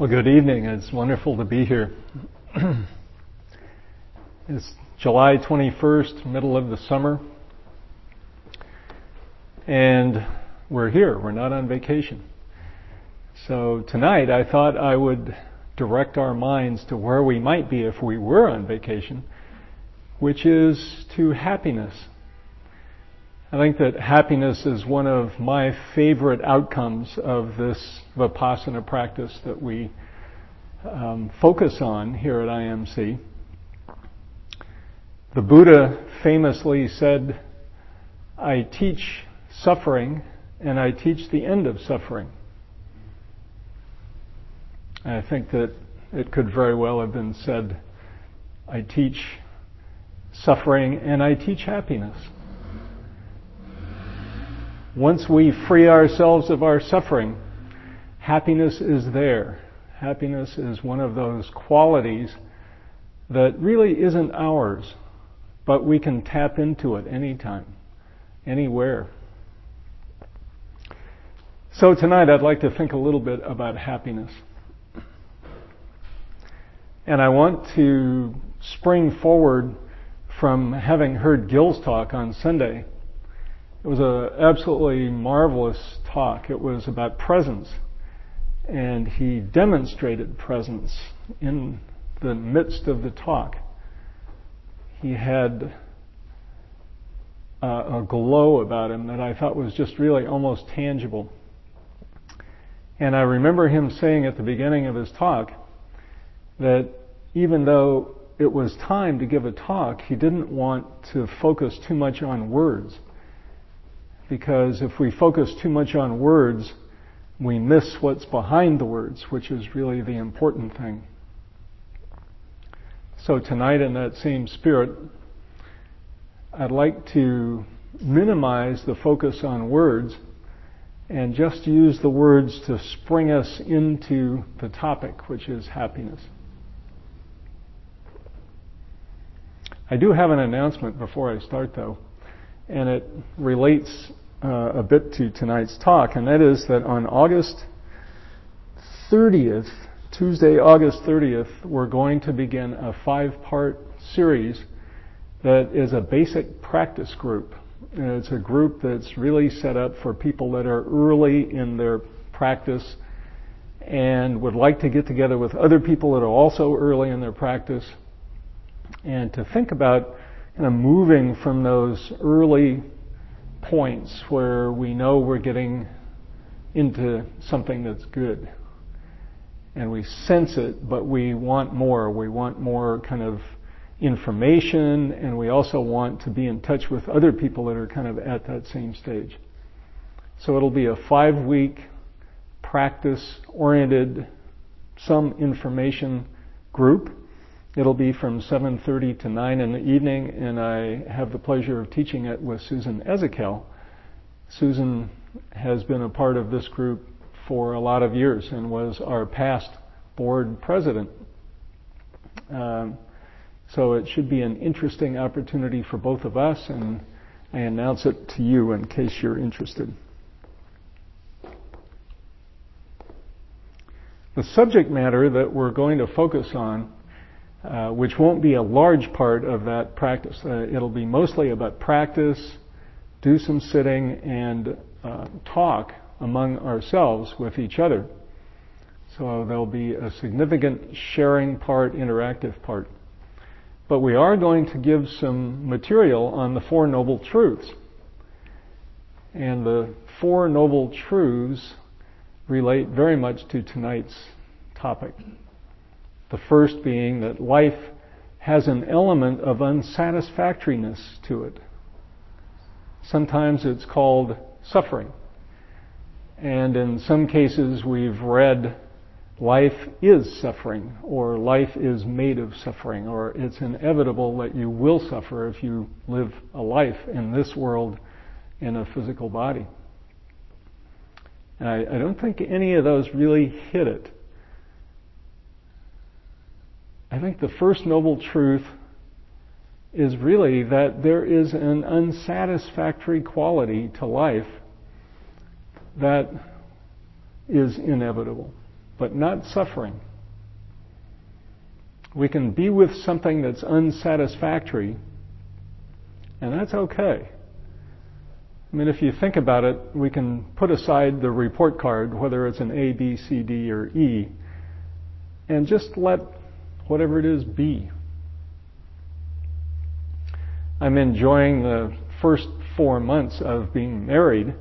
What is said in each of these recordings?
Well, good evening. It's wonderful to be here. It's July 21st, middle of the summer, and we're here. We're not on vacation. So tonight I thought I would direct our minds to where we might be if we were on vacation, which is to happiness. I think that happiness is one of my favorite outcomes of this Vipassana practice that we focus on here at IMC. The Buddha famously said, "I teach suffering and I teach the end of suffering." And I think that it could very well have been said, "I teach suffering and I teach happiness." Once we free ourselves of our suffering, happiness is there. Happiness is one of those qualities that really isn't ours, but we can tap into it anytime, anywhere. So tonight I'd like to think a little bit about happiness. And I want to spring forward from having heard Gil's talk on Sunday. It was an absolutely marvelous talk. It was about presence, and he demonstrated presence in the midst of the talk. He had a glow about him that I thought was just really almost tangible. And I remember him saying at the beginning of his talk that even though it was time to give a talk, he didn't want to focus too much on words, because if we focus too much on words, we miss what's behind the words, which is really the important thing. So tonight, in that same spirit, I'd like to minimize the focus on words and just use the words to spring us into the topic, which is happiness. I do have an announcement before I start, though, and it relates a bit to tonight's talk, and that is that on Tuesday, August 30th, we're going to begin a 5-part series that is a basic practice group. And it's a group that's really set up for people that are early in their practice and would like to get together with other people that are also early in their practice and to think about kind of moving from those early points where we know we're getting into something that's good and we sense it, but we want more. We want more kind of information, and we also want to be in touch with other people that are kind of at that same stage. So it'll be a 5-week practice-oriented, some information group. It'll be from 7:30 to 9 in the evening, and I have the pleasure of teaching it with Susan Ezekiel. Susan has been a part of this group for a lot of years and was our past board president. So it should be an interesting opportunity for both of us, and I announce it to you in case you're interested. The subject matter that we're going to focus on, which won't be a large part of that practice. It'll be mostly about practice, do some sitting, and talk among ourselves with each other. So there'll be a significant sharing part, interactive part. But we are going to give some material on the Four Noble Truths. And the Four Noble Truths relate very much to tonight's topic. The first being that life has an element of unsatisfactoriness to it. Sometimes it's called suffering. And in some cases we've read life is suffering, or life is made of suffering, or it's inevitable that you will suffer if you live a life in this world in a physical body. And I don't think any of those really hit it. I think the first noble truth is really that there is an unsatisfactory quality to life that is inevitable. but not suffering. We can be with something that's unsatisfactory, and that's okay. I mean, if you think about it, we can put aside the report card, whether it's an A, B, C, D, or E, and just let whatever it is be. I'm enjoying the first 4 months of being married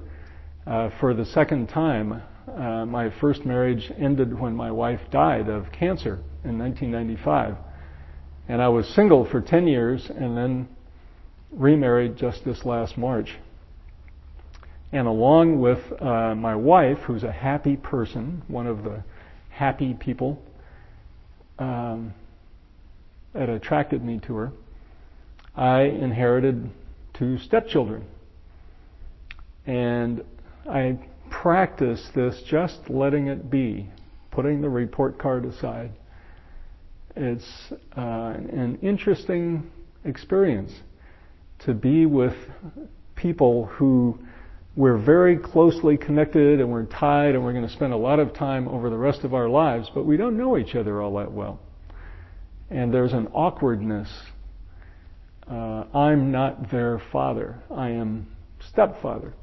for the second time. My first marriage ended when my wife died of cancer in 1995. And I was single for 10 years and then remarried just this last March. And along with my wife, who's a happy person, one of the happy people, that attracted me to her, I inherited 2 stepchildren. And I practice this just letting it be, putting the report card aside. It's an interesting experience to be with people who we're very closely connected and we're tied and we're going to spend a lot of time over the rest of our lives, but we don't know each other all that well. And there's an awkwardness. I'm not their father. I am stepfather.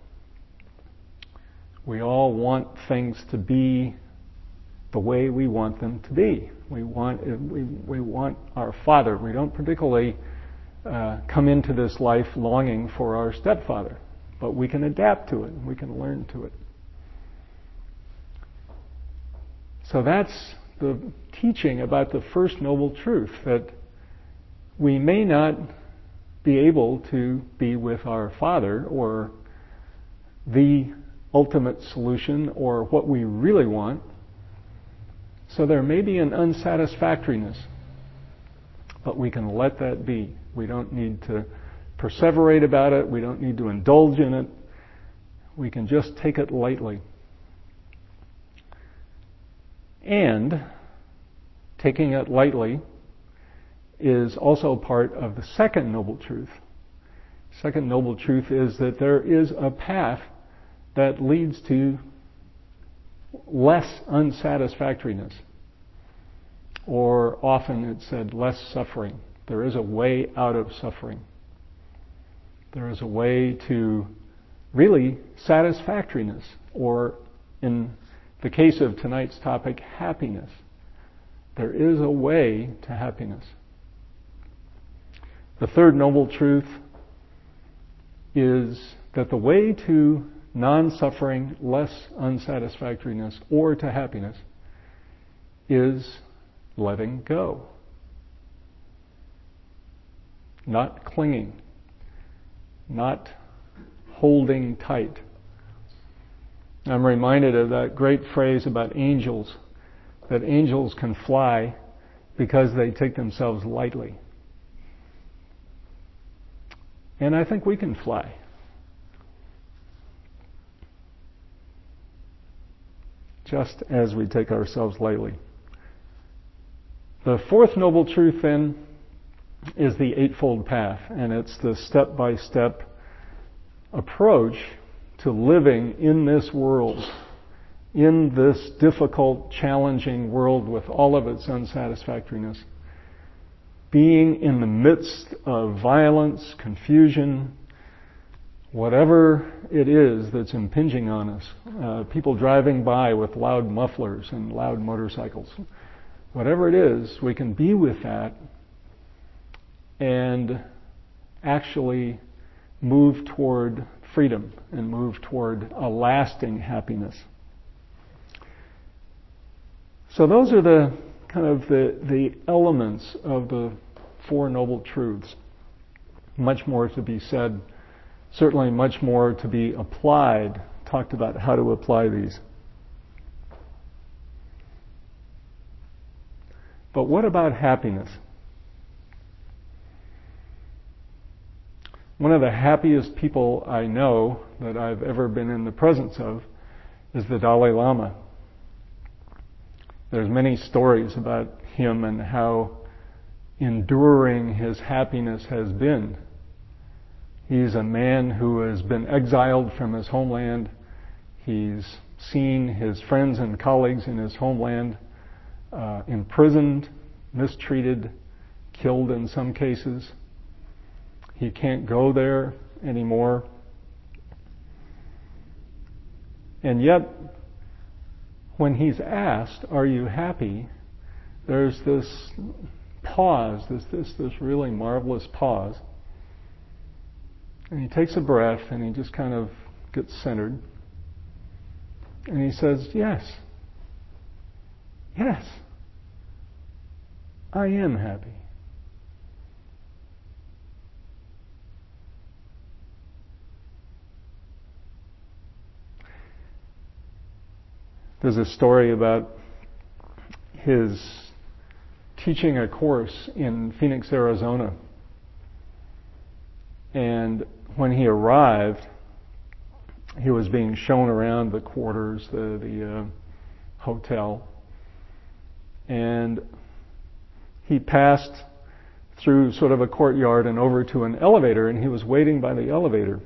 We all want things to be the way we want them to be. We want our father. We don't particularly come into this life longing for our stepfather, but we can adapt to it. We can learn to it. So that's the teaching about the First Noble Truth, that we may not be able to be with our Father or the ultimate solution or what we really want. So there may be an unsatisfactoriness, but we can let that be. We don't need to perseverate about it. We don't need to indulge in it. We can just take it lightly. And taking it lightly is also part of the second noble truth. Second noble truth is that there is a path that leads to less unsatisfactoriness, or often it's said less suffering. There is a way out of suffering. There is a way to really satisfactoriness, or in the case of tonight's topic, happiness. There is a way to happiness. The third noble truth is that the way to non-suffering, less unsatisfactoriness, or to happiness, is letting go. Not clinging. Not holding tight. I'm reminded of that great phrase about angels, that angels can fly because they take themselves lightly. And I think we can fly. Just as we take ourselves lightly. The fourth noble truth, then, is the Eightfold Path, and it's the step-by-step approach to living in this world, in this difficult, challenging world with all of its unsatisfactoriness. Being in the midst of violence, confusion, whatever it is that's impinging on us, people driving by with loud mufflers and loud motorcycles, whatever it is, we can be with that and actually move toward freedom and move toward a lasting happiness. So those are the kind of the elements of the Four Noble Truths. Much more to be said. Certainly much more to be applied, talked about how to apply these. But what about happiness? One of the happiest people I know that I've ever been in the presence of is the Dalai Lama. There's many stories about him and how enduring his happiness has been. He's a man who has been exiled from his homeland. He's seen his friends and colleagues in his homeland imprisoned, mistreated, killed in some cases. He can't go there anymore. And yet, when he's asked, "Are you happy?" there's this pause, this really marvelous pause. And he takes a breath and he just kind of gets centered. And he says, yes, I am happy. There's a story about his teaching a course in Phoenix, Arizona. And when he arrived, he was being shown around the quarters, the hotel. And he passed through sort of a courtyard and over to an elevator, and he was waiting by the elevator.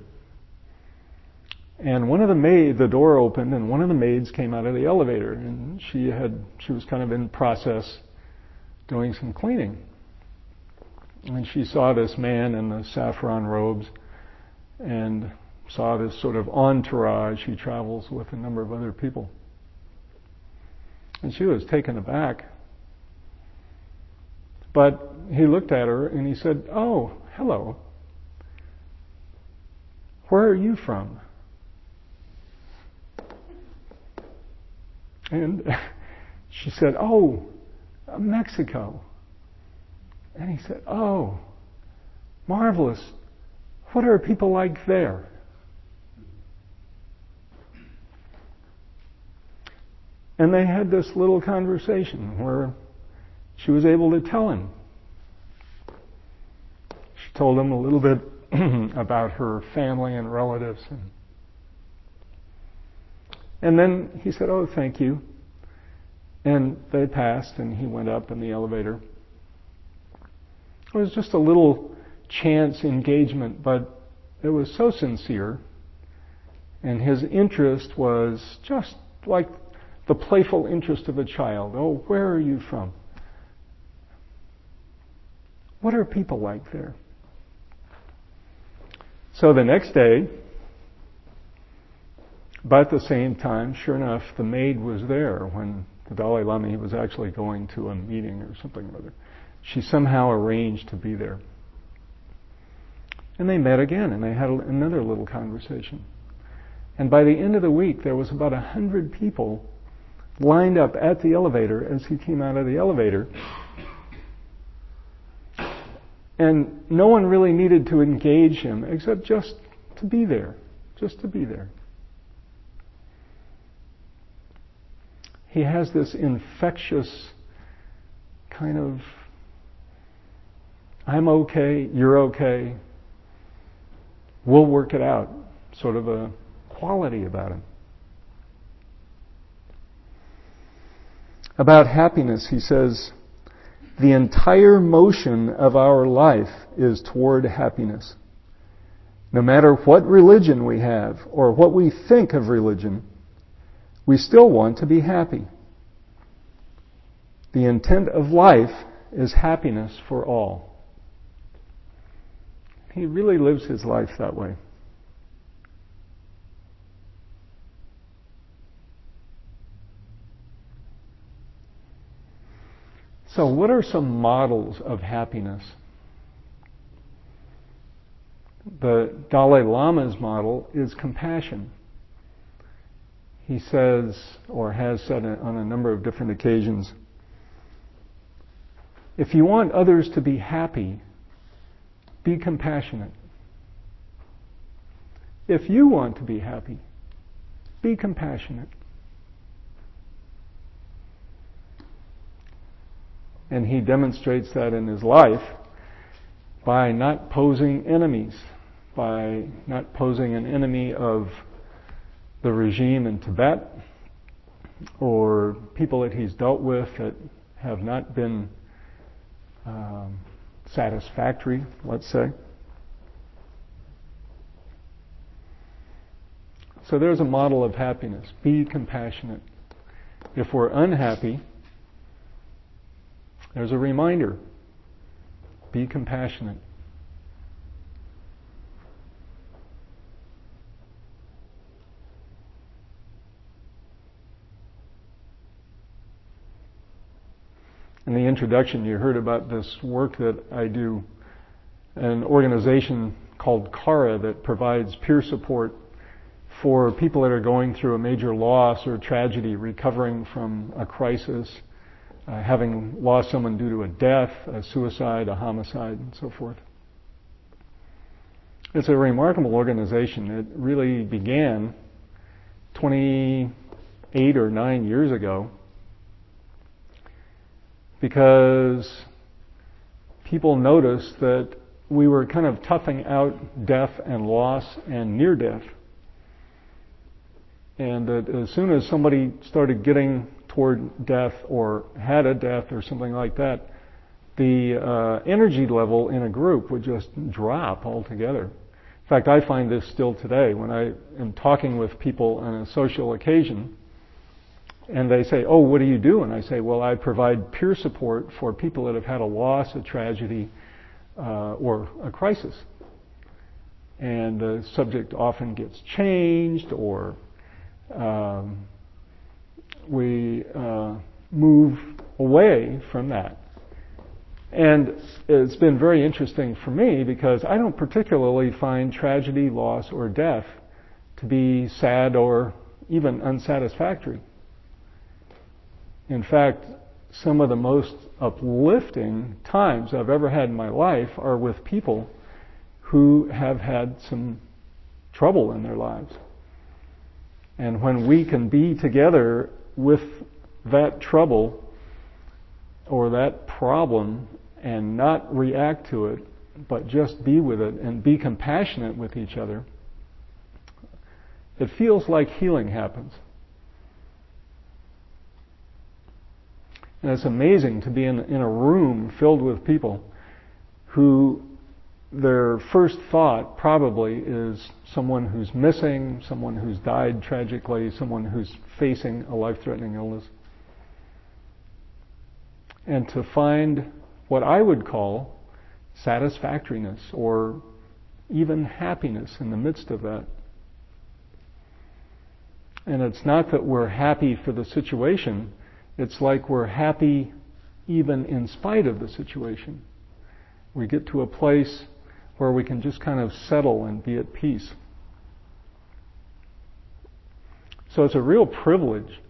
And the door opened, and one of the maids came out of the elevator, and she was kind of in process doing some cleaning. And she saw this man in the saffron robes and saw this sort of entourage. He travels with a number of other people. And she was taken aback. But he looked at her and he said, "Oh, hello. Where are you from?" And she said, "Oh, Mexico." And he said, "Oh, marvelous. What are people like there?" And they had this little conversation where she was able to tell him. She told him a little bit about her family and relatives. And then he said, "Oh, thank you." And they passed, and he went up in the elevator. It was just a little chance engagement, but it was so sincere. And his interest was just like the playful interest of a child. "Oh, where are you from? What are people like there?" So the next day, about the same time, sure enough, the maid was there when the Dalai Lama, he was actually going to a meeting or something or other. She somehow arranged to be there. And they met again, and they had another little conversation. And by the end of the week, there was about 100 people lined up at the elevator as he came out of the elevator. And no one really needed to engage him except just to be there, He has this infectious kind of, "I'm okay, you're okay, we'll work it out," sort of a quality about him. About happiness, he says, "The entire motion of our life is toward happiness. No matter what religion we have or what we think of religion, we still want to be happy. The intent of life is happiness for all." He really lives his life that way. So what are some models of happiness? The Dalai Lama's model is compassion. He says, or has said on a number of different occasions, if you want others to be happy, be compassionate. If you want to be happy, be compassionate. And he demonstrates that in his life by not posing enemies, by not posing an enemy of the regime in Tibet or people that he's dealt with that have not been satisfactory, let's say. So there's a model of happiness. Be compassionate. If we're unhappy, there's a reminder. Be compassionate. In the introduction, you heard about this work that I do, an organization called CARA that provides peer support for people that are going through a major loss or tragedy, recovering from a crisis, having lost someone due to a death, a suicide, a homicide, and so forth. It's a remarkable organization. It really began 28 or 9 years ago because people noticed that we were kind of toughing out death and loss and near death. And that as soon as somebody started getting toward death or had a death or something like that, the energy level in a group would just drop altogether. In fact, I find this still today when I am talking with people on a social occasion and they say, "Oh, what do you do?" And I say, "Well, I provide peer support for people that have had a loss, a tragedy, or a crisis." And the subject often gets changed, or we move away from that. And it's been very interesting for me because I don't particularly find tragedy, loss, or death to be sad or even unsatisfactory. In fact, some of the most uplifting times I've ever had in my life are with people who have had some trouble in their lives. And when we can be together with that trouble or that problem and not react to it, but just be with it and be compassionate with each other, it feels like healing happens. And it's amazing to be in a room filled with people who their first thought probably is someone who's missing, someone who's died tragically, someone who's facing a life-threatening illness. And to find what I would call satisfactoriness or even happiness in the midst of that. And it's not that we're happy for the situation, it's like we're happy even in spite of the situation. We get to a place where we can just kind of settle and be at peace. So it's a real privilege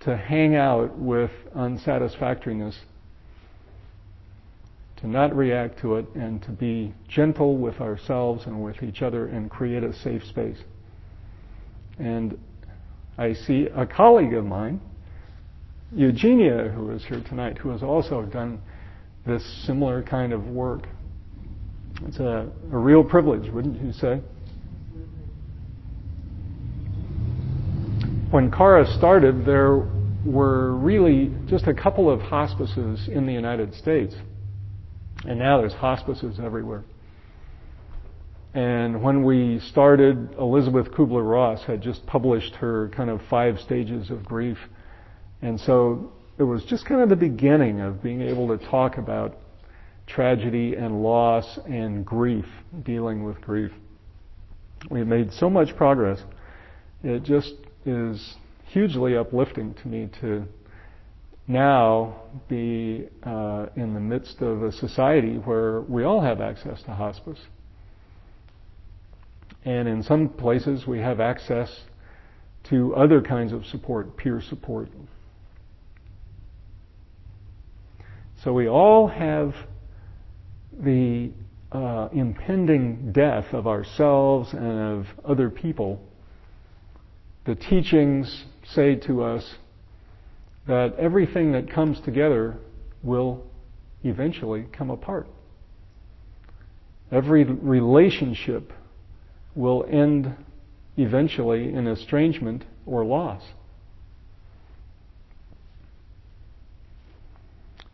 to hang out with unsatisfactoriness, to not react to it, and to be gentle with ourselves and with each other and create a safe space. And I see a colleague of mine, Eugenia, who is here tonight, who has also done this similar kind of work. It's a real privilege, wouldn't you say? When CARA started, there were really just a couple of hospices in the United States, and now there's hospices everywhere. And when we started, Elizabeth Kubler-Ross had just published her kind of 5 stages of grief, and so it was just kind of the beginning of being able to talk about tragedy and loss and grief, dealing with grief. We've made so much progress. It just is hugely uplifting to me to now be in the midst of a society where we all have access to hospice. And in some places we have access to other kinds of support, peer support. So we all have the impending death of ourselves and of other people. The teachings say to us that everything that comes together will eventually come apart. Every relationship will end eventually in estrangement or loss.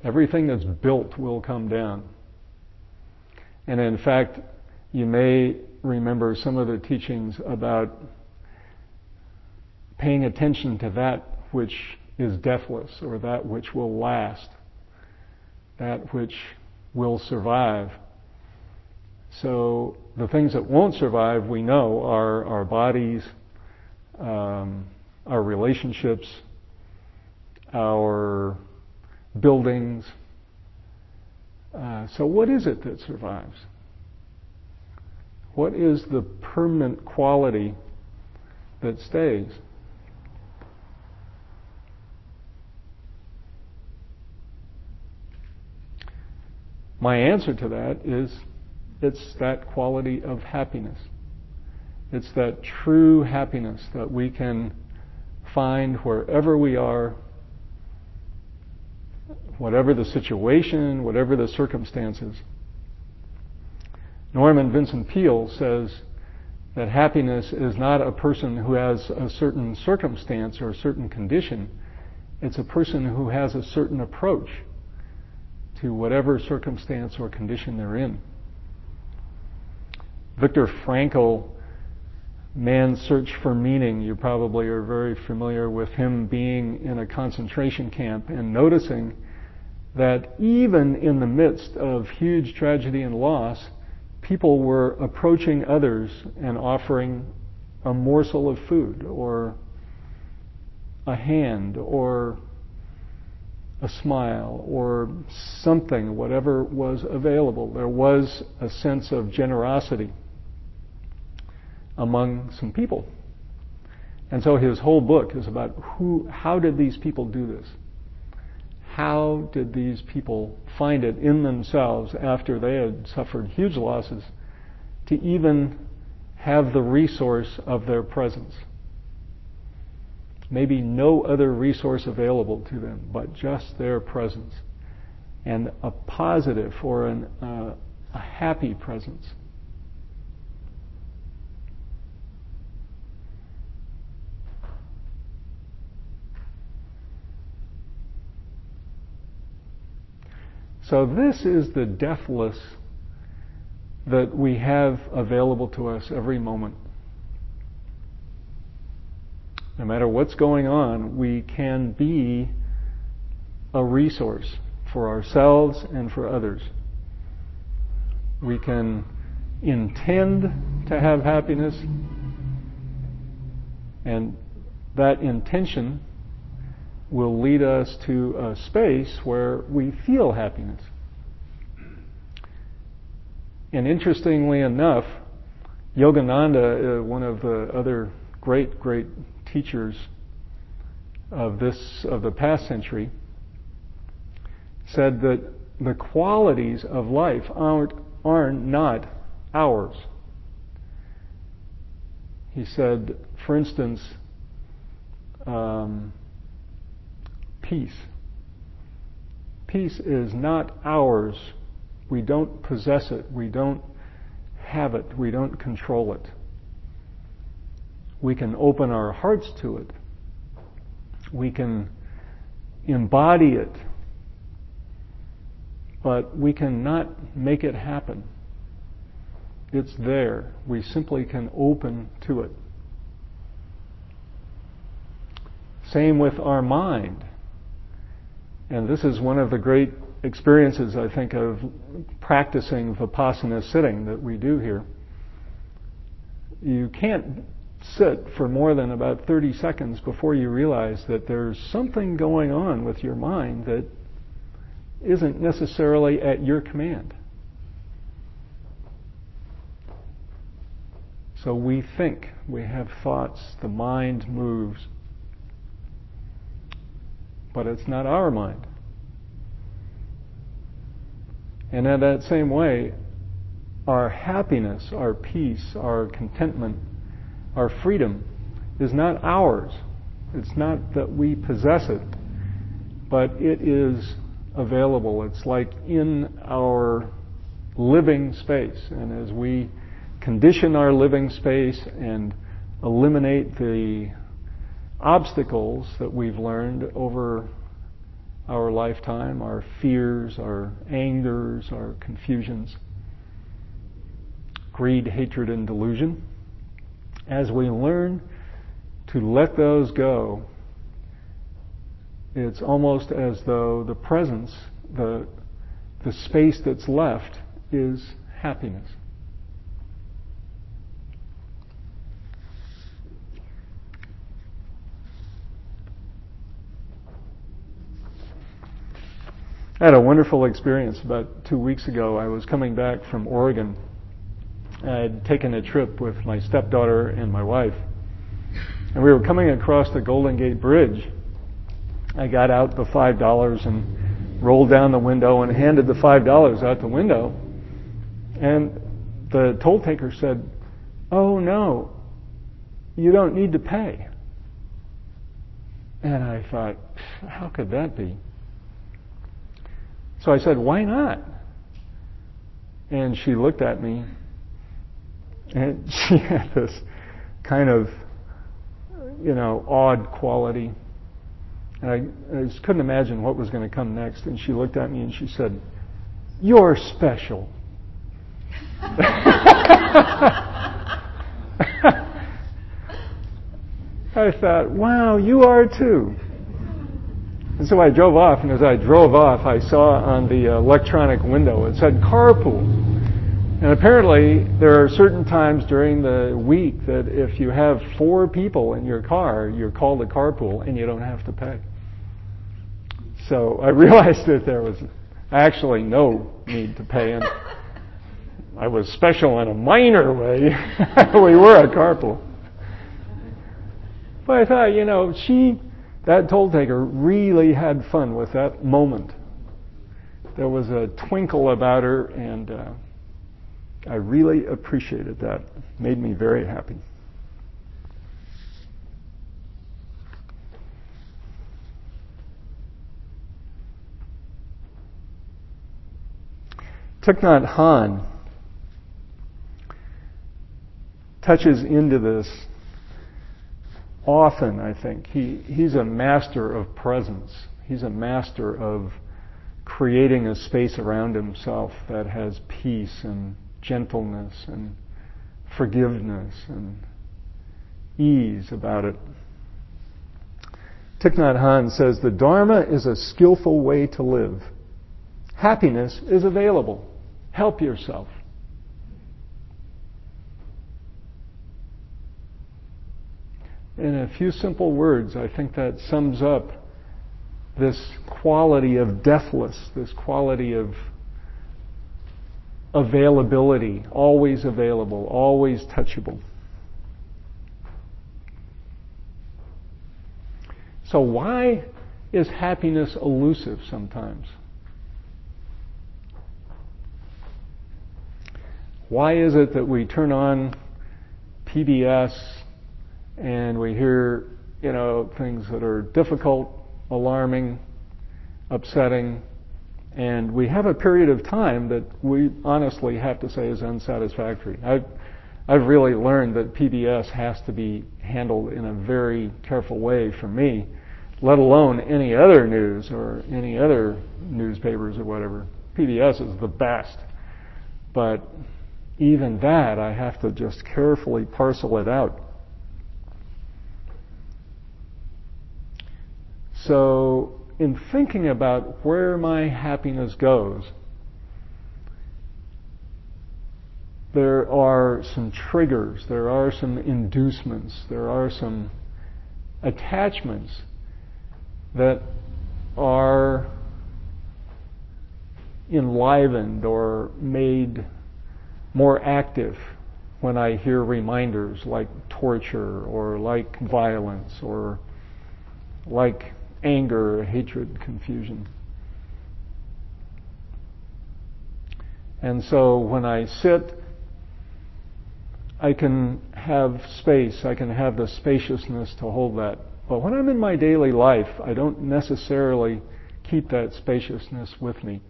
Everything that's built will come down. And in fact, you may remember some of the teachings about paying attention to that which is deathless, or that which will last, that which will survive. So the things that won't survive, we know, are our bodies, our relationships, our buildings. So what is it that survives? What is the permanent quality that stays? My answer to that is, it's that quality of happiness. It's that true happiness that we can find wherever we are, whatever the situation, whatever the circumstances. Norman Vincent Peale says that happiness is not a person who has a certain circumstance or a certain condition. It's a person who has a certain approach to whatever circumstance or condition they're in. Viktor Frankl, Man's Search for Meaning, you probably are very familiar with him being in a concentration camp and noticing that even in the midst of huge tragedy and loss, people were approaching others and offering a morsel of food or a hand or a smile or something, whatever was available. There was a sense of generosity among some people. And so his whole book is about how did these people do this? How did these people find it in themselves after they had suffered huge losses to even have the resource of their presence? Maybe no other resource available to them but just their presence, and a positive or a happy presence. So this is the deathless that we have available to us every moment. No matter what's going on, we can be a resource for ourselves and for others. We can intend to have happiness, and that intention will lead us to a space where we feel happiness. And interestingly enough, Yogananda, one of the other great teachers of the past century, said that the qualities of life are not ours. He said, for instance, peace. Peace is not ours. We don't possess it. We don't have it. We don't control it. We can open our hearts to it. We can embody it. But we cannot make it happen. It's there. We simply can open to it. Same with our mind. And this is one of the great experiences, I think, of practicing Vipassana sitting that we do here. You can't sit for more than about 30 seconds before you realize that there's something going on with your mind that isn't necessarily at your command. So we think, we have thoughts, the mind moves. But it's not our mind. And in that same way, our happiness, our peace, our contentment, our freedom is not ours. It's not that we possess it, but it is available. It's like in our living space. And as we condition our living space and eliminate the obstacles that we've learned over our lifetime, our fears, our angers, our confusions, greed, hatred, and delusion, as we learn to let those go, it's almost as though the presence, the space that's left, is happiness. I had a wonderful experience about 2 weeks ago. I was coming back from Oregon. I had taken a trip with my stepdaughter and my wife, and we were coming across the Golden Gate Bridge. I got out the $5 and rolled down the window and handed the $5 out the window, and the toll taker said, "Oh no, you don't need to pay." And I thought, how could that be? So I said, "Why not?" And she looked at me, and she had this kind of, odd quality. And I just couldn't imagine what was going to come next. And she looked at me and she said, "You're special." I thought, wow, you are too. And so I drove off, and as I drove off, I saw on the electronic window, it said carpool. And apparently, there are certain times during the week that if you have four people in your car, you're called a carpool, and you don't have to pay. So I realized that there was actually no need to pay, and I was special in a minor way. We were a carpool. But I thought, that toll taker really had fun with that moment. There was a twinkle about her, and I really appreciated that. It made me very happy. Thich Nhat Hanh touches into this often, I think. He's a master of presence. He's a master of creating a space around himself that has peace and gentleness and forgiveness and ease about it. Thich Nhat Hanh says, "The Dharma is a skillful way to live. Happiness is available. Help yourself." In a few simple words, I think that sums up this quality of deathless, this quality of availability, always available, always touchable. So why is happiness elusive sometimes? Why is it that we turn on PBS and we hear, things that are difficult, alarming, upsetting, and we have a period of time that we honestly have to say is unsatisfactory? I've really learned that PBS has to be handled in a very careful way for me, let alone any other news or any other newspapers or whatever. PBS is the best. But even that, I have to just carefully parcel it out. So, in thinking about where my happiness goes, there are some triggers, there are some inducements, there are some attachments that are enlivened or made more active when I hear reminders like torture or like violence or like anger, hatred, confusion. And so when I sit, I can have space, I can have the spaciousness to hold that. But when I'm in my daily life, I don't necessarily keep that spaciousness with me.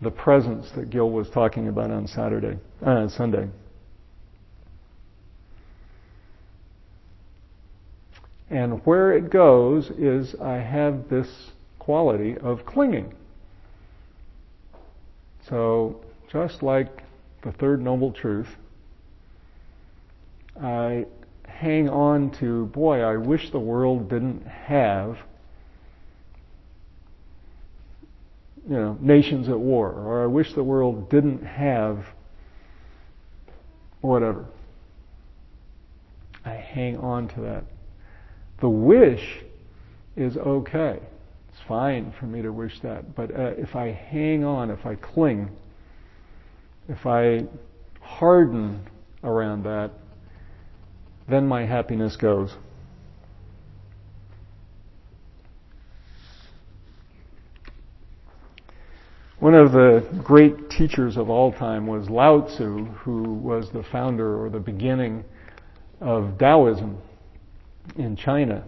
The presence that Gil was talking about on Sunday. And where it goes is I have this quality of clinging. So, just like the Third Noble Truth, I hang on to, boy, I wish the world didn't have, you know, nations at war, or I wish the world didn't have whatever. I hang on to that. The wish is okay. It's fine for me to wish that. But if I hang on, if I cling, if I harden around that, then my happiness goes. One of the great teachers of all time was Lao Tzu, who was the founder or the beginning of Taoism in China.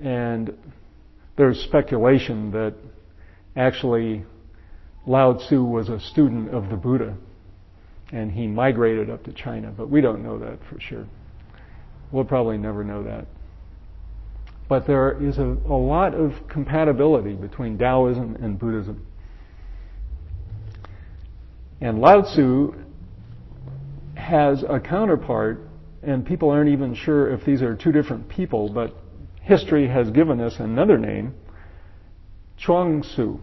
And there's speculation that actually Lao Tzu was a student of the Buddha and he migrated up to China, but we don't know that for sure. We'll probably never know that. But there is a lot of compatibility between Taoism and Buddhism. And Lao Tzu has a counterpart, and people aren't even sure if these are two different people, but history has given us another name, Chuang Tzu.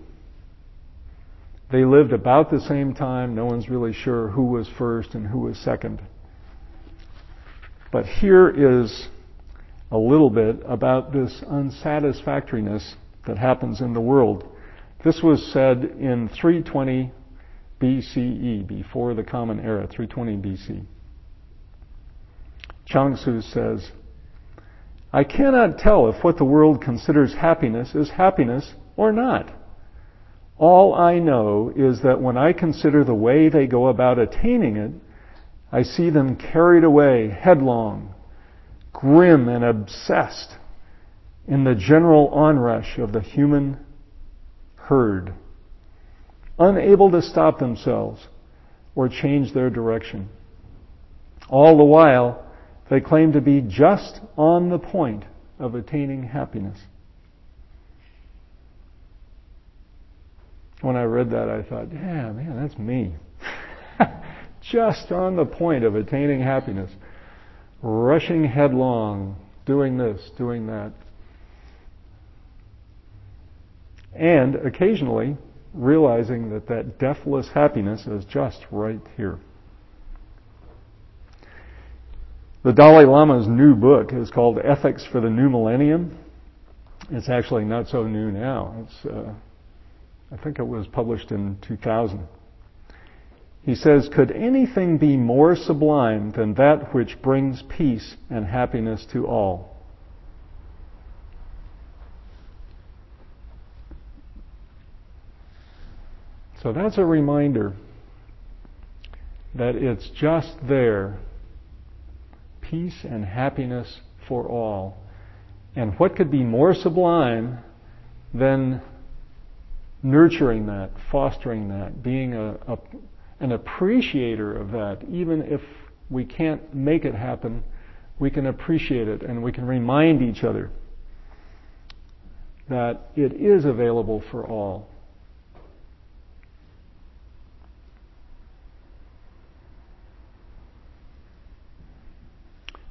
They lived about the same time. No one's really sure who was first and who was second. But here is a little bit about this unsatisfactoriness that happens in the world. This was said in 320 BCE, before the Common Era, 320 BC. Chuang Tzu says, "I cannot tell if what the world considers happiness is happiness or not. All I know is that when I consider the way they go about attaining it, I see them carried away headlong, grim and obsessed in the general onrush of the human herd, unable to stop themselves or change their direction. All the while, they claim to be just on the point of attaining happiness." When I read that, I thought, yeah, man, that's me. Just on the point of attaining happiness. Rushing headlong, doing this, doing that. And occasionally, realizing that that deathless happiness is just right here. The Dalai Lama's new book is called Ethics for the New Millennium. It's actually not so new now. It's, I think it was published in 2000. He says, "Could anything be more sublime than that which brings peace and happiness to all?" So that's a reminder that it's just there. Peace and happiness for all. And what could be more sublime than nurturing that, fostering that, being an appreciator of that? Even if we can't make it happen, we can appreciate it and we can remind each other that it is available for all.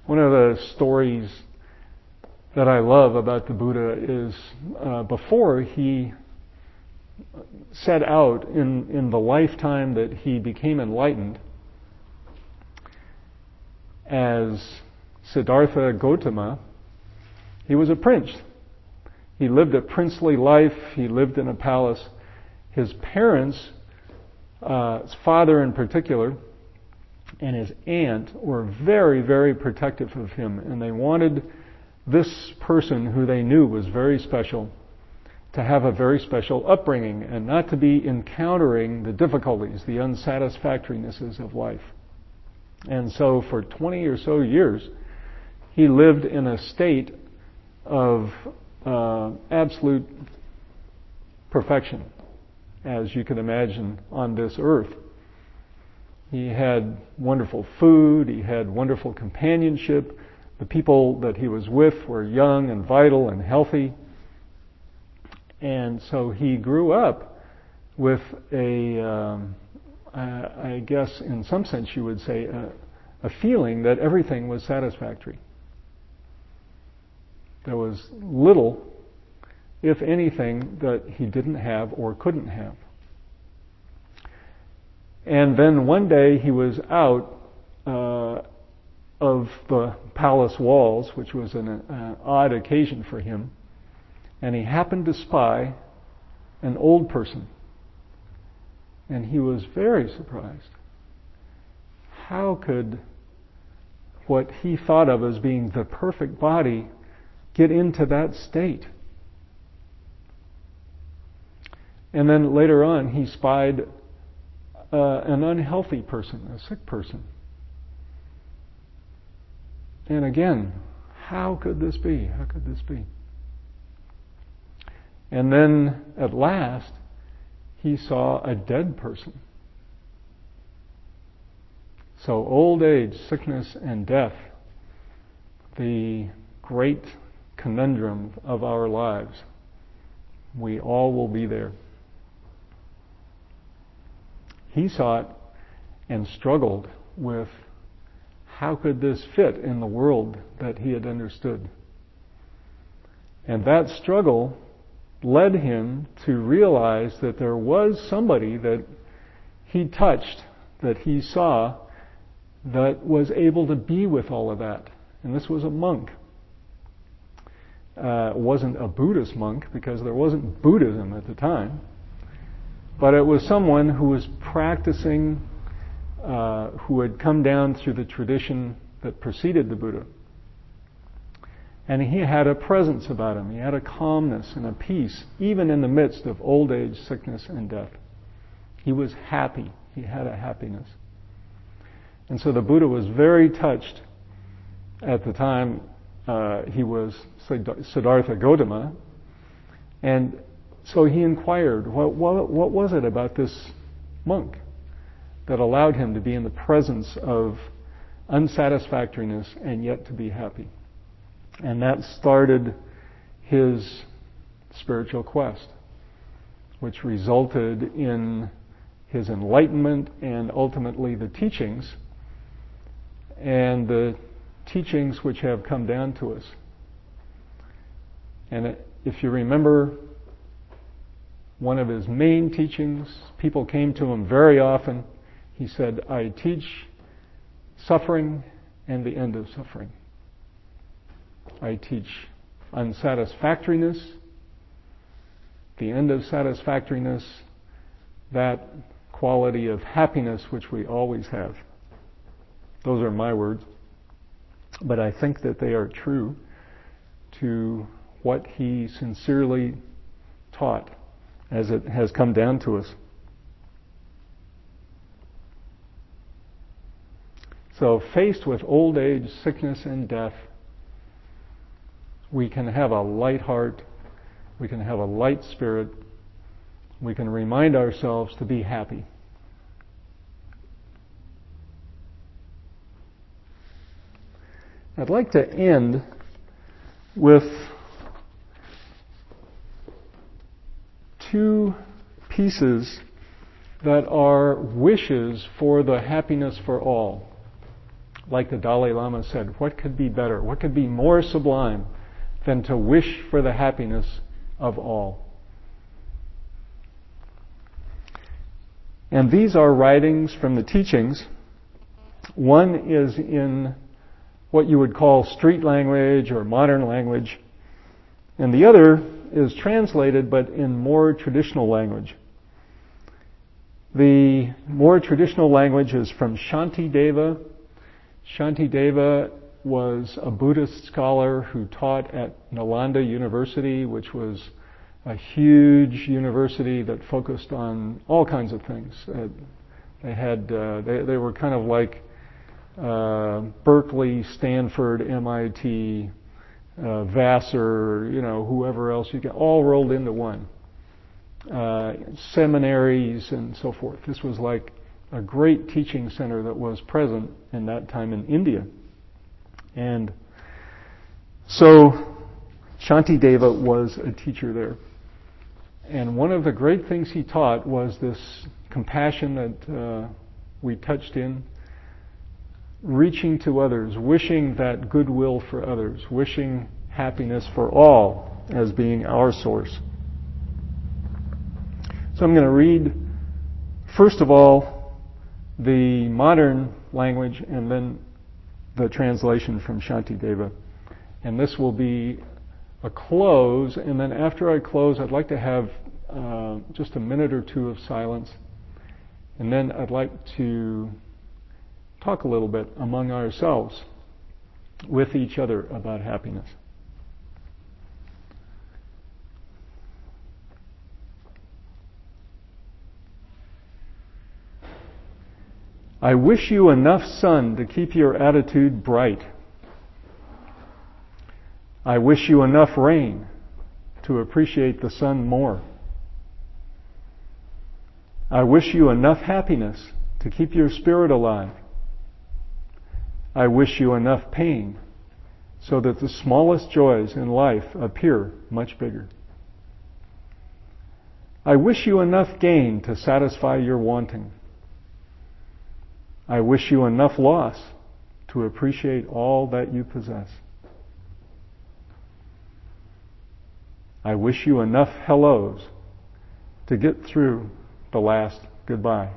One of the stories that I love about the Buddha is before he set out in the lifetime that he became enlightened as Siddhartha Gautama, he was a prince. He lived a princely life. He lived in a palace. His parents, his father in particular, and his aunt were very, very protective of him, and they wanted this person who they knew was very special to have a very special upbringing and not to be encountering the difficulties, the unsatisfactorinesses of life. And so for 20 or so years, he lived in a state of absolute perfection, as you can imagine, on this earth. He had wonderful food, he had wonderful companionship, the people that he was with were young and vital and healthy, and so he grew up with a, I guess in some sense you would say, a feeling that everything was satisfactory. There was little, if anything, that he didn't have or couldn't have. And then one day he was out of the palace walls, which was an odd occasion for him, and he happened to spy an old person. And he was very surprised. How could what he thought of as being the perfect body get into that state? And then later on he spied an unhealthy person, a sick person. And again, how could this be? How could this be? And then at last he saw a dead person. So old age, sickness, and death, the great conundrum of our lives. We all will be there. He saw it and struggled with how could this fit in the world that he had understood. And that struggle led him to realize that there was somebody that he touched, that he saw, that was able to be with all of that. And this was a monk. It wasn't a Buddhist monk, because there wasn't Buddhism at the time, but it was someone who was practicing, who had come down through the tradition that preceded the Buddha. And he had a presence about him. He had a calmness and a peace, even in the midst of old age, sickness, and death. He was happy. He had a happiness. And so the Buddha was very touched. At the time, he was Siddhartha Gautama. And so he inquired, what was it about this monk that allowed him to be in the presence of unsatisfactoriness and yet to be happy? And that started his spiritual quest, which resulted in his enlightenment and ultimately the teachings, and the teachings which have come down to us. And if you remember one of his main teachings, people came to him very often. He said, I teach suffering and the end of suffering. I teach unsatisfactoriness, the end of satisfactoriness, that quality of happiness which we always have. Those are my words, but I think that they are true to what he sincerely taught as it has come down to us. So faced with old age, sickness, and death, we can have a light heart, we can have a light spirit, we can remind ourselves to be happy. I'd like to end with two pieces that are wishes for the happiness for all. Like the Dalai Lama said, what could be better? What could be more sublime than to wish for the happiness of all? And these are writings from the teachings. One is in what you would call street language or modern language, and the other is translated but in more traditional language. The more traditional language is from Shantideva. Shantideva was a Buddhist scholar who taught at Nalanda University, which was a huge university that focused on all kinds of things. They were kind of like Berkeley, Stanford, MIT, Vassar, whoever else you get, all rolled into one. Seminaries and so forth. This was like a great teaching center that was present in that time in India. And so Shantideva was a teacher there. And one of the great things he taught was this compassion that we touched in reaching to others, wishing that goodwill for others, wishing happiness for all as being our source. So I'm going to read, first of all, the modern language and then the translation from Shantideva. And this will be a close, and then after I close, I'd like to have just a minute or two of silence. And then I'd like to talk a little bit among ourselves with each other about happiness. I wish you enough sun to keep your attitude bright. I wish you enough rain to appreciate the sun more. I wish you enough happiness to keep your spirit alive. I wish you enough pain so that the smallest joys in life appear much bigger. I wish you enough gain to satisfy your wanting. I wish you enough loss to appreciate all that you possess. I wish you enough hellos to get through the last goodbye.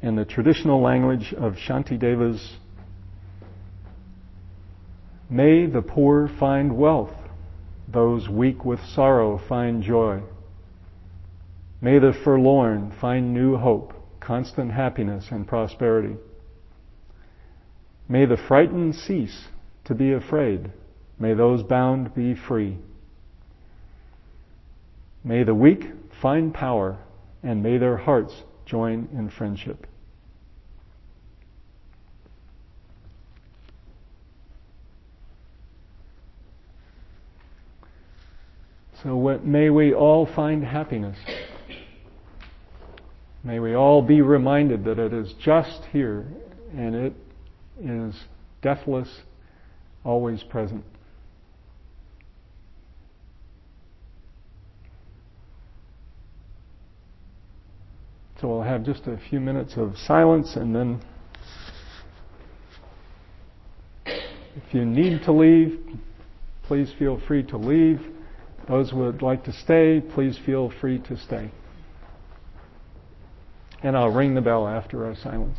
In the traditional language of Shantideva's, may the poor find wealth, those weak with sorrow find joy. May the forlorn find new hope, constant happiness and prosperity. May the frightened cease to be afraid. May those bound be free. May the weak find power, and may their hearts join in friendship. So may we all find happiness. May we all be reminded that it is just here, and it is deathless, always present. So we'll have just a few minutes of silence, and then if you need to leave, please feel free to leave. Those who would like to stay, please feel free to stay. And I'll ring the bell after our silence.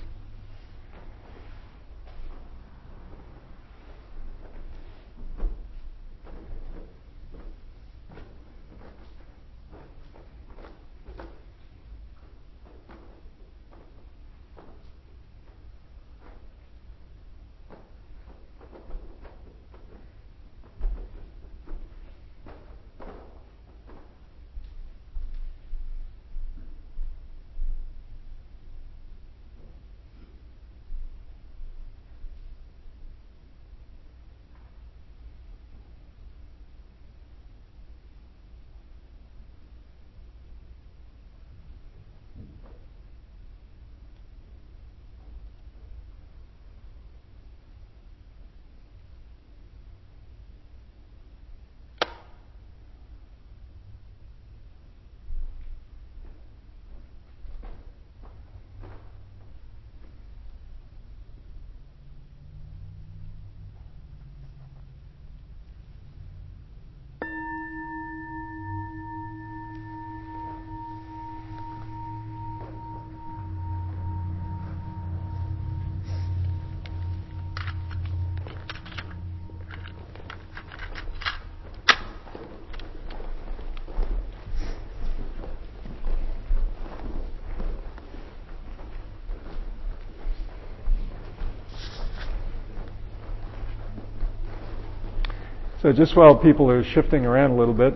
So just while people are shifting around a little bit,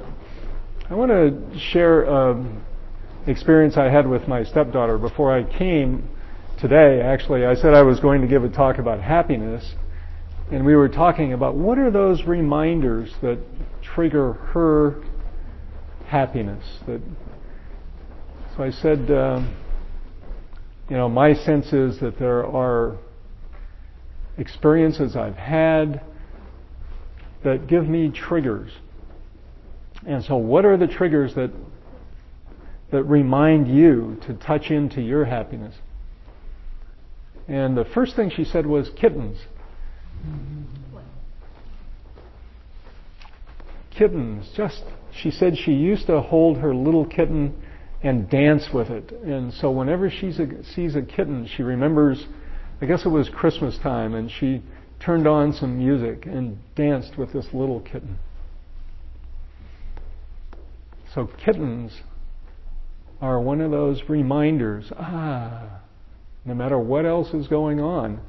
I want to share an experience I had with my stepdaughter. Before I came today, actually, I said I was going to give a talk about happiness, and we were talking about what are those reminders that trigger her happiness. So I said, my sense is that there are experiences I've had that give me triggers. And so what are the triggers that that remind you to touch into your happiness. And the first thing she said was kittens. Kittens, she said she used to hold her little kitten and dance with it. And so whenever she sees a kitten, she remembers, I guess it was Christmas time, and she turned on some music and danced with this little kitten. So kittens are one of those reminders, no matter what else is going on,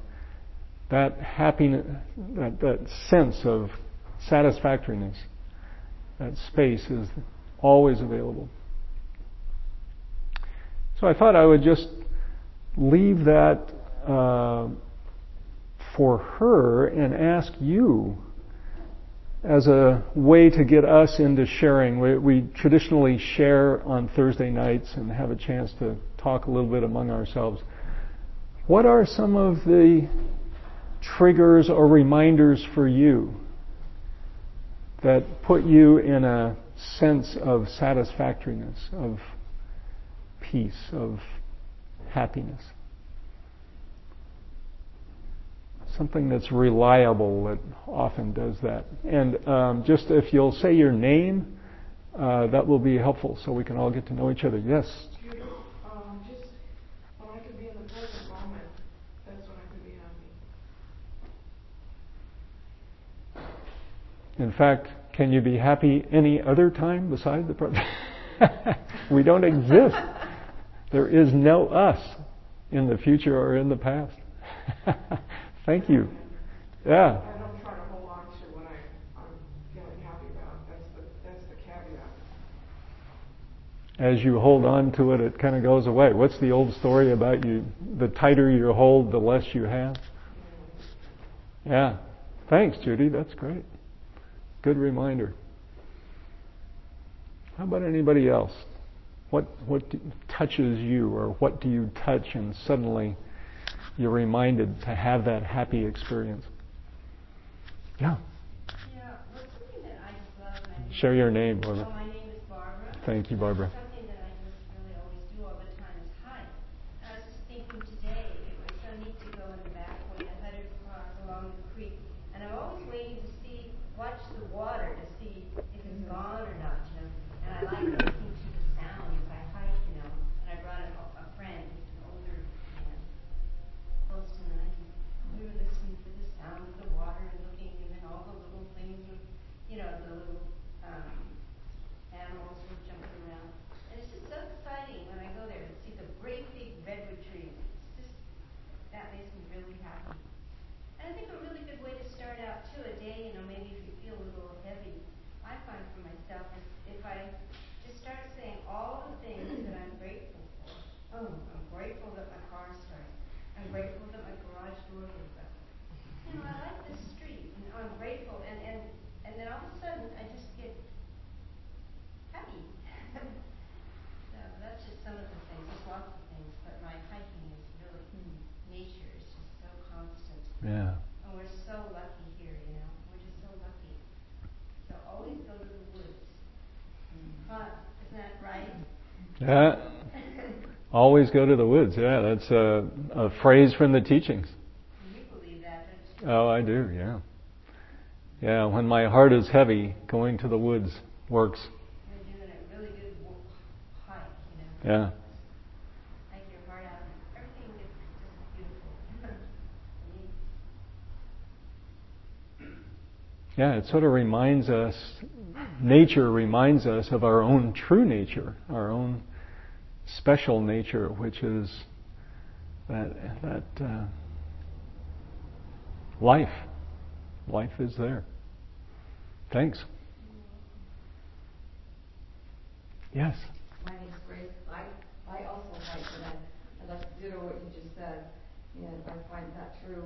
that happiness, that sense of satisfactoriness, that space is always available. So I thought I would just leave that for her and ask you as a way to get us into sharing. We traditionally share on Thursday nights and have a chance to talk a little bit among ourselves. What are some of the triggers or reminders for you that put you in a sense of satisfactoriness, of peace, of happiness? Something that's reliable that often does that. And just if you'll say your name, that will be helpful so we can all get to know each other. Yes? Judy, just when I could be in the present moment, that's when I could be happy. In fact, can you be happy any other time besides the present? We don't exist. There is no us in the future or in the past. Thank you. Yeah. I don't try to hold on to what I'm feeling happy about. That's the caveat. As you hold on to it, it kind of goes away. What's the old story about you? The tighter you hold, the less you have. Yeah. Thanks, Judy. That's great. Good reminder. How about anybody else? What touches you, or what do you touch and suddenly you're reminded to have that happy experience? Yeah. Yeah, what's something that I just love? Share your name, Barbara. My name is Barbara. Thank you, Barbara. Something that I just really always do all the time is hike. I was just thinking today, it was so neat to go in the back way, 100 miles along the creek, and I'm always waiting to watch the water to see if it's gone or not, you know. And I like listening to the sound as I hike, you know. And I brought a friend, an older man, close to me. We were listening to the sound of the water and looking, and then all the little things, you know, the little animals were jumping around. And it's just so exciting when I go there to see the great big redwood trees. It's just, that makes me really happy. And I think a really good way to start out too a day, you know, maybe if you feel a little heavy, I find for myself is if I just start saying all the things that I'm grateful for. Oh, I'm grateful that my car started. I'm grateful that my garage door was up. You know, I like this street, and I'm grateful, and then all of a sudden I just get happy. So that's just some of the things. There's lots of things, but my hiking is really nature. Yeah. And we're so lucky here, you know. We're just so lucky. So always go to the woods. Isn't that right? Yeah. Always go to the woods. Yeah, that's a phrase from the teachings. You believe that, don't you? Oh, I do, yeah. Yeah, when my heart is heavy, going to the woods works. You're doing a really good hike, you know. Yeah. Yeah, it sort of reminds us, nature reminds us of our own true nature, our own special nature, which is that life. Life is there. Thanks. Yes? My name's Grace. I also like that. I'd like to do what you just said. Yeah, I find that true.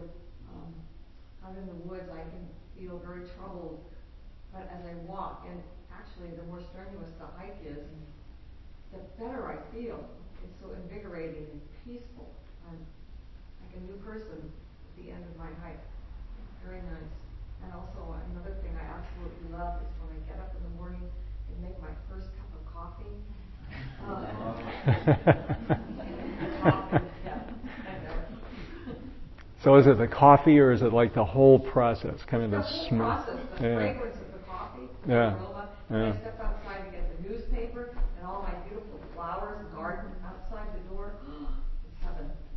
Out in the woods, I can feel very troubled, but as I walk, and actually the more strenuous the hike is, the better I feel. It's so invigorating and peaceful. I'm like a new person at the end of my hike. Very nice. And also another thing I absolutely love is when I get up in the morning and make my first cup of coffee. So is it the coffee, or is it like the whole process, kind of the smell? The fragrance of the coffee, the aroma. I step outside to get the newspaper, and all my beautiful flowers, garden outside the door. It's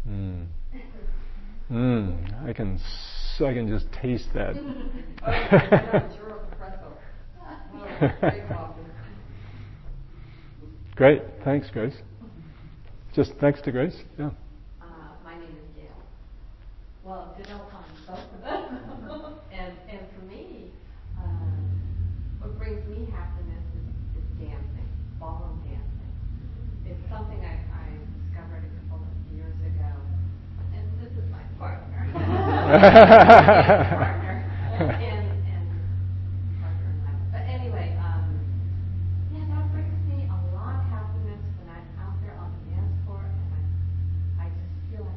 heaven. I can just taste that. Great. Thanks, Grace. Just next to Grace. Yeah. My name is Gail. Well, good old common. And for me, what brings me happiness is dancing, ballroom dancing. It's something I discovered a couple of years ago. And this is my partner. That brings me a lot of happiness when I'm out there on the dance floor, and I just feel like I'm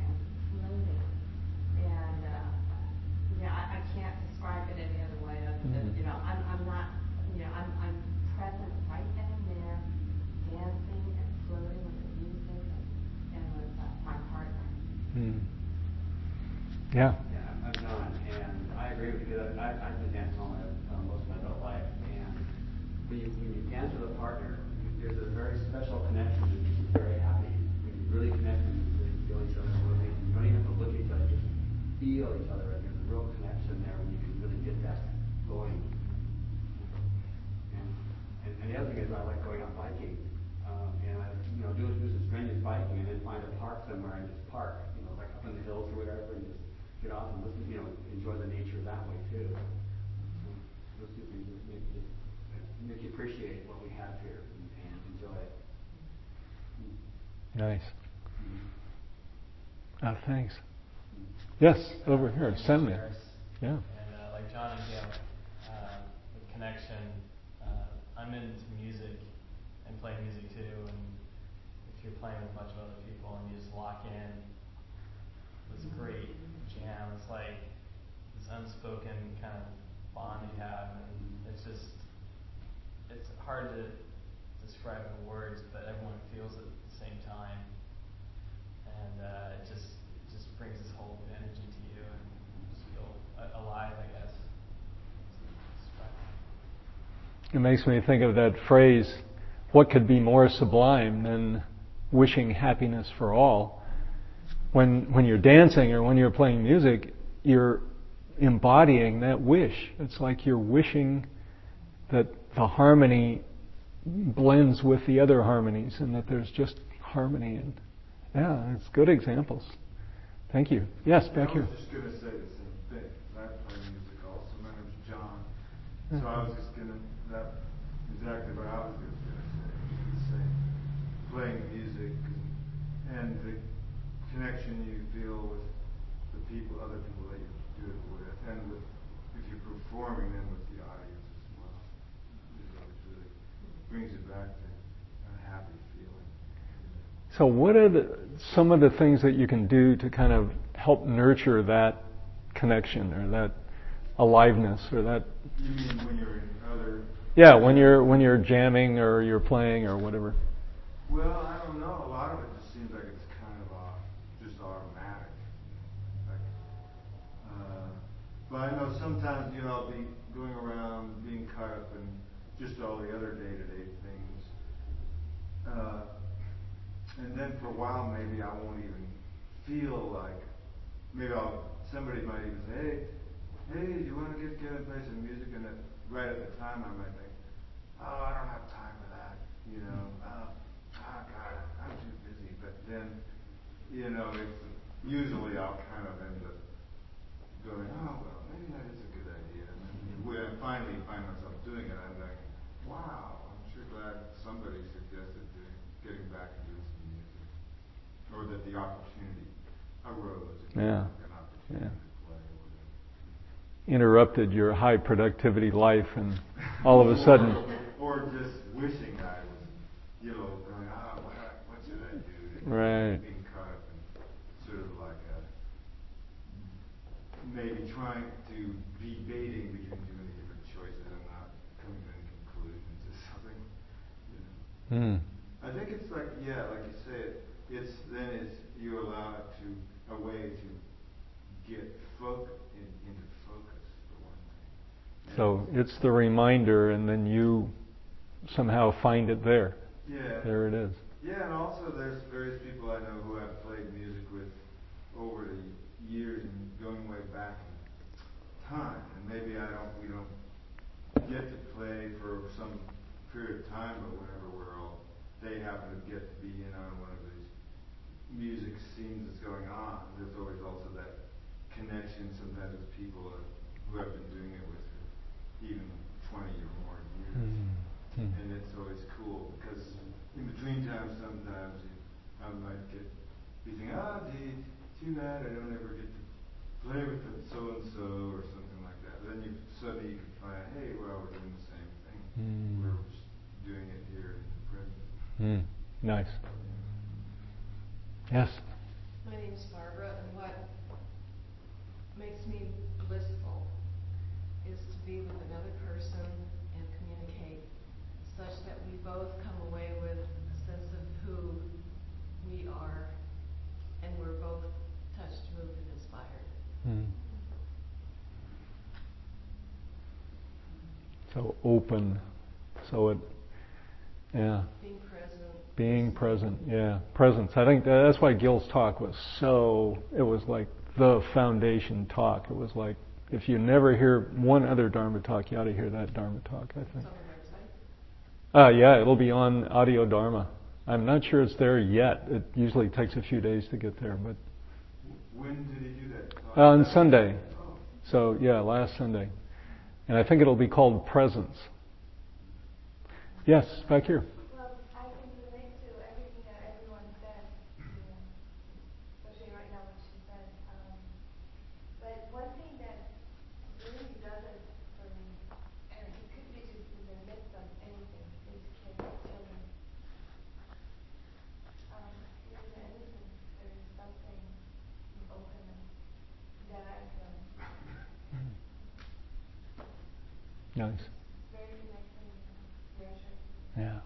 floating. And I can't describe it any other way other than I'm present right then and there, dancing and floating with the music and with my partner. Yeah. I'm John, and I agree with you. I've been dancing all my most of my adult life, and when you dance with a partner, there's a very special connection that makes you very happy. When you really connect and really feel each other, you don't even have to look at each other, you just feel each other, and there's a real connection there when you can really get that going. And the other thing is, I like going out biking, and I do some strenuous biking, and then find a park somewhere and just park, like up in the hills or whatever, and just get off and listen, enjoy the nature that way too. Those two things just make you appreciate what we have here and enjoy it. Nice. Thanks. Yes, over here, send me. Yeah. And like John and Gail, the connection. I'm into music and play music too, and if you're playing with a bunch of other people and you just lock in this great jam, it's like this unspoken kind of bond you have, and it's hard to describe in words, but everyone feels it at the same time, and it just brings this whole energy to you, and you just feel alive, I guess. It makes me think of that phrase, what could be more sublime than wishing happiness for all? When you're dancing or when you're playing music, you're embodying that wish. It's like you're wishing that the harmony blends with the other harmonies and that there's just harmony. And yeah, it's good examples. Thank you. Yes, back here. I was just going to say the same thing. I play music also. My name's John. So I was just going to... That's exactly what I was going to say. Playing music and the connection you feel with the people, other people that you do it with, and with if you're performing, and with the audience as well. It really brings it back to a happy feeling. So, what are some of the things that you can do to kind of help nurture that connection or that aliveness or that? You mean when you're in other? Yeah, when you're jamming or you're playing or whatever. Well, I don't know. A lot of it just seems like it's kind of just automatic. Like, but I know sometimes I'll be going around being caught up in just all the other day-to-day things, and then for a while maybe I won't even feel like. Maybe somebody might even say, "Hey, do you want to get together and play some music?" And then right at the time, I might think, "Oh, I don't have time for that," God, I'm too busy. But then, it's, usually I'll kind of end up going, "Oh, well, maybe that is a good idea." And then when I finally find myself doing it, I'm like, "Wow, I'm sure glad somebody suggested getting back and doing some music, or that the opportunity arose." Yeah. An opportunity. Yeah. Interrupted your high productivity life, and all of a sudden, or just wishing I was, going, what should I do? Right. Being caught up in sort of like maybe trying to be debating between too many different choices and not coming to any conclusions or something. I think it's like, yeah, like you said, it's then it's you allow it to, a way to get focus, into focus for one thing. And so it's the reminder, and then you somehow find it there. Yeah. There it is. Yeah, and also there's various people I know who I've played music with over the years and going way back in time. And maybe we don't get to play for some period of time, but whenever we're all, they happen to get to be in on one of these music scenes that's going on. There's always also that connection sometimes with people who have been doing it with even 20 or more years. Mm-hmm. And it's always cool because in between times sometimes I might be thinking, gee, too bad I don't ever get to play with so-and-so or something like that. But then suddenly you can find, hey, well, we're doing the same thing. Mm. We're just doing it here in the present. Mm. Nice. Yes? My name's Barbara, and what makes me blissful is to be with another person and communicate such that we both come away with a sense of who we are, and we're both touched, moved, and inspired. Mm. So open, so it, yeah. Being present, yeah, presence. I think that's why Gil's talk was it was like the foundation talk. It was like, if you never hear one other Dharma talk, you ought to hear that Dharma talk, I think. Yeah, it'll be on Audio Dharma. I'm not sure it's there yet. It usually takes a few days to get there, but. When did he do that? On Sunday. Oh. So yeah, last Sunday. And I think it'll be called Presence. Yes, back here. Well, I can relate to everything that everyone said, especially right now what she said. But one thing that really does it for me, and it could be just in the midst of anything, is kids, children. There's an innocence, there's something open that I've done. Nice. Yeah.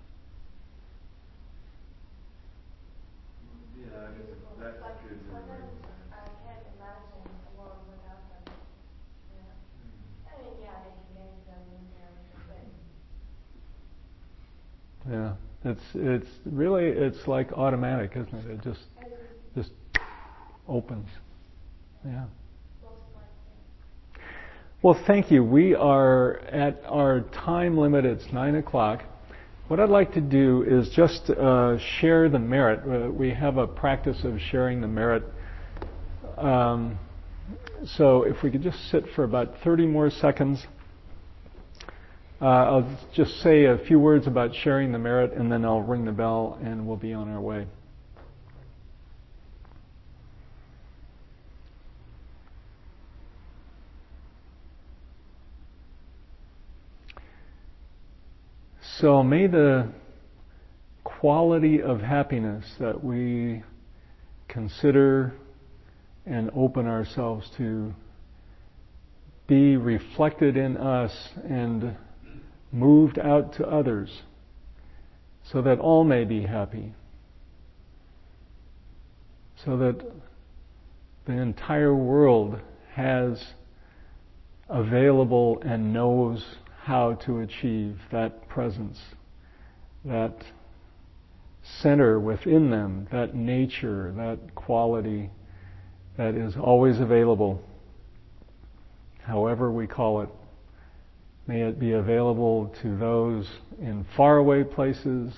Yeah, I guess that could be. I can't imagine a world without them. Yeah. I mean, yeah, I can get them in there, but. Yeah, it's really like automatic, isn't it? It just opens. Yeah. Well, thank you. We are at our time limit. It's 9:00. What I'd like to do is just share the merit. We have a practice of sharing the merit. So if we could just sit for about 30 more seconds. I'll just say a few words about sharing the merit, and then I'll ring the bell and we'll be on our way. So may the quality of happiness that we consider and open ourselves to be reflected in us and moved out to others so that all may be happy, so that the entire world has available and knows how to achieve that presence, that center within them, that nature, that quality that is always available, however we call it. May it be available to those in faraway places,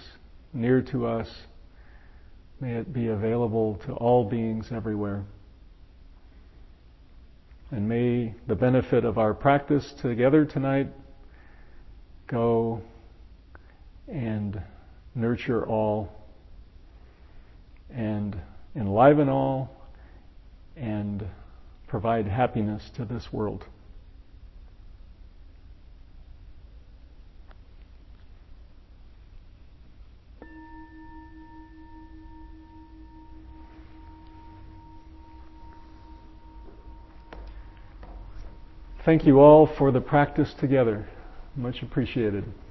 near to us. May it be available to all beings everywhere. And may the benefit of our practice together tonight go and nurture all and enliven all and provide happiness to this world. Thank you all for the practice together. Much appreciated.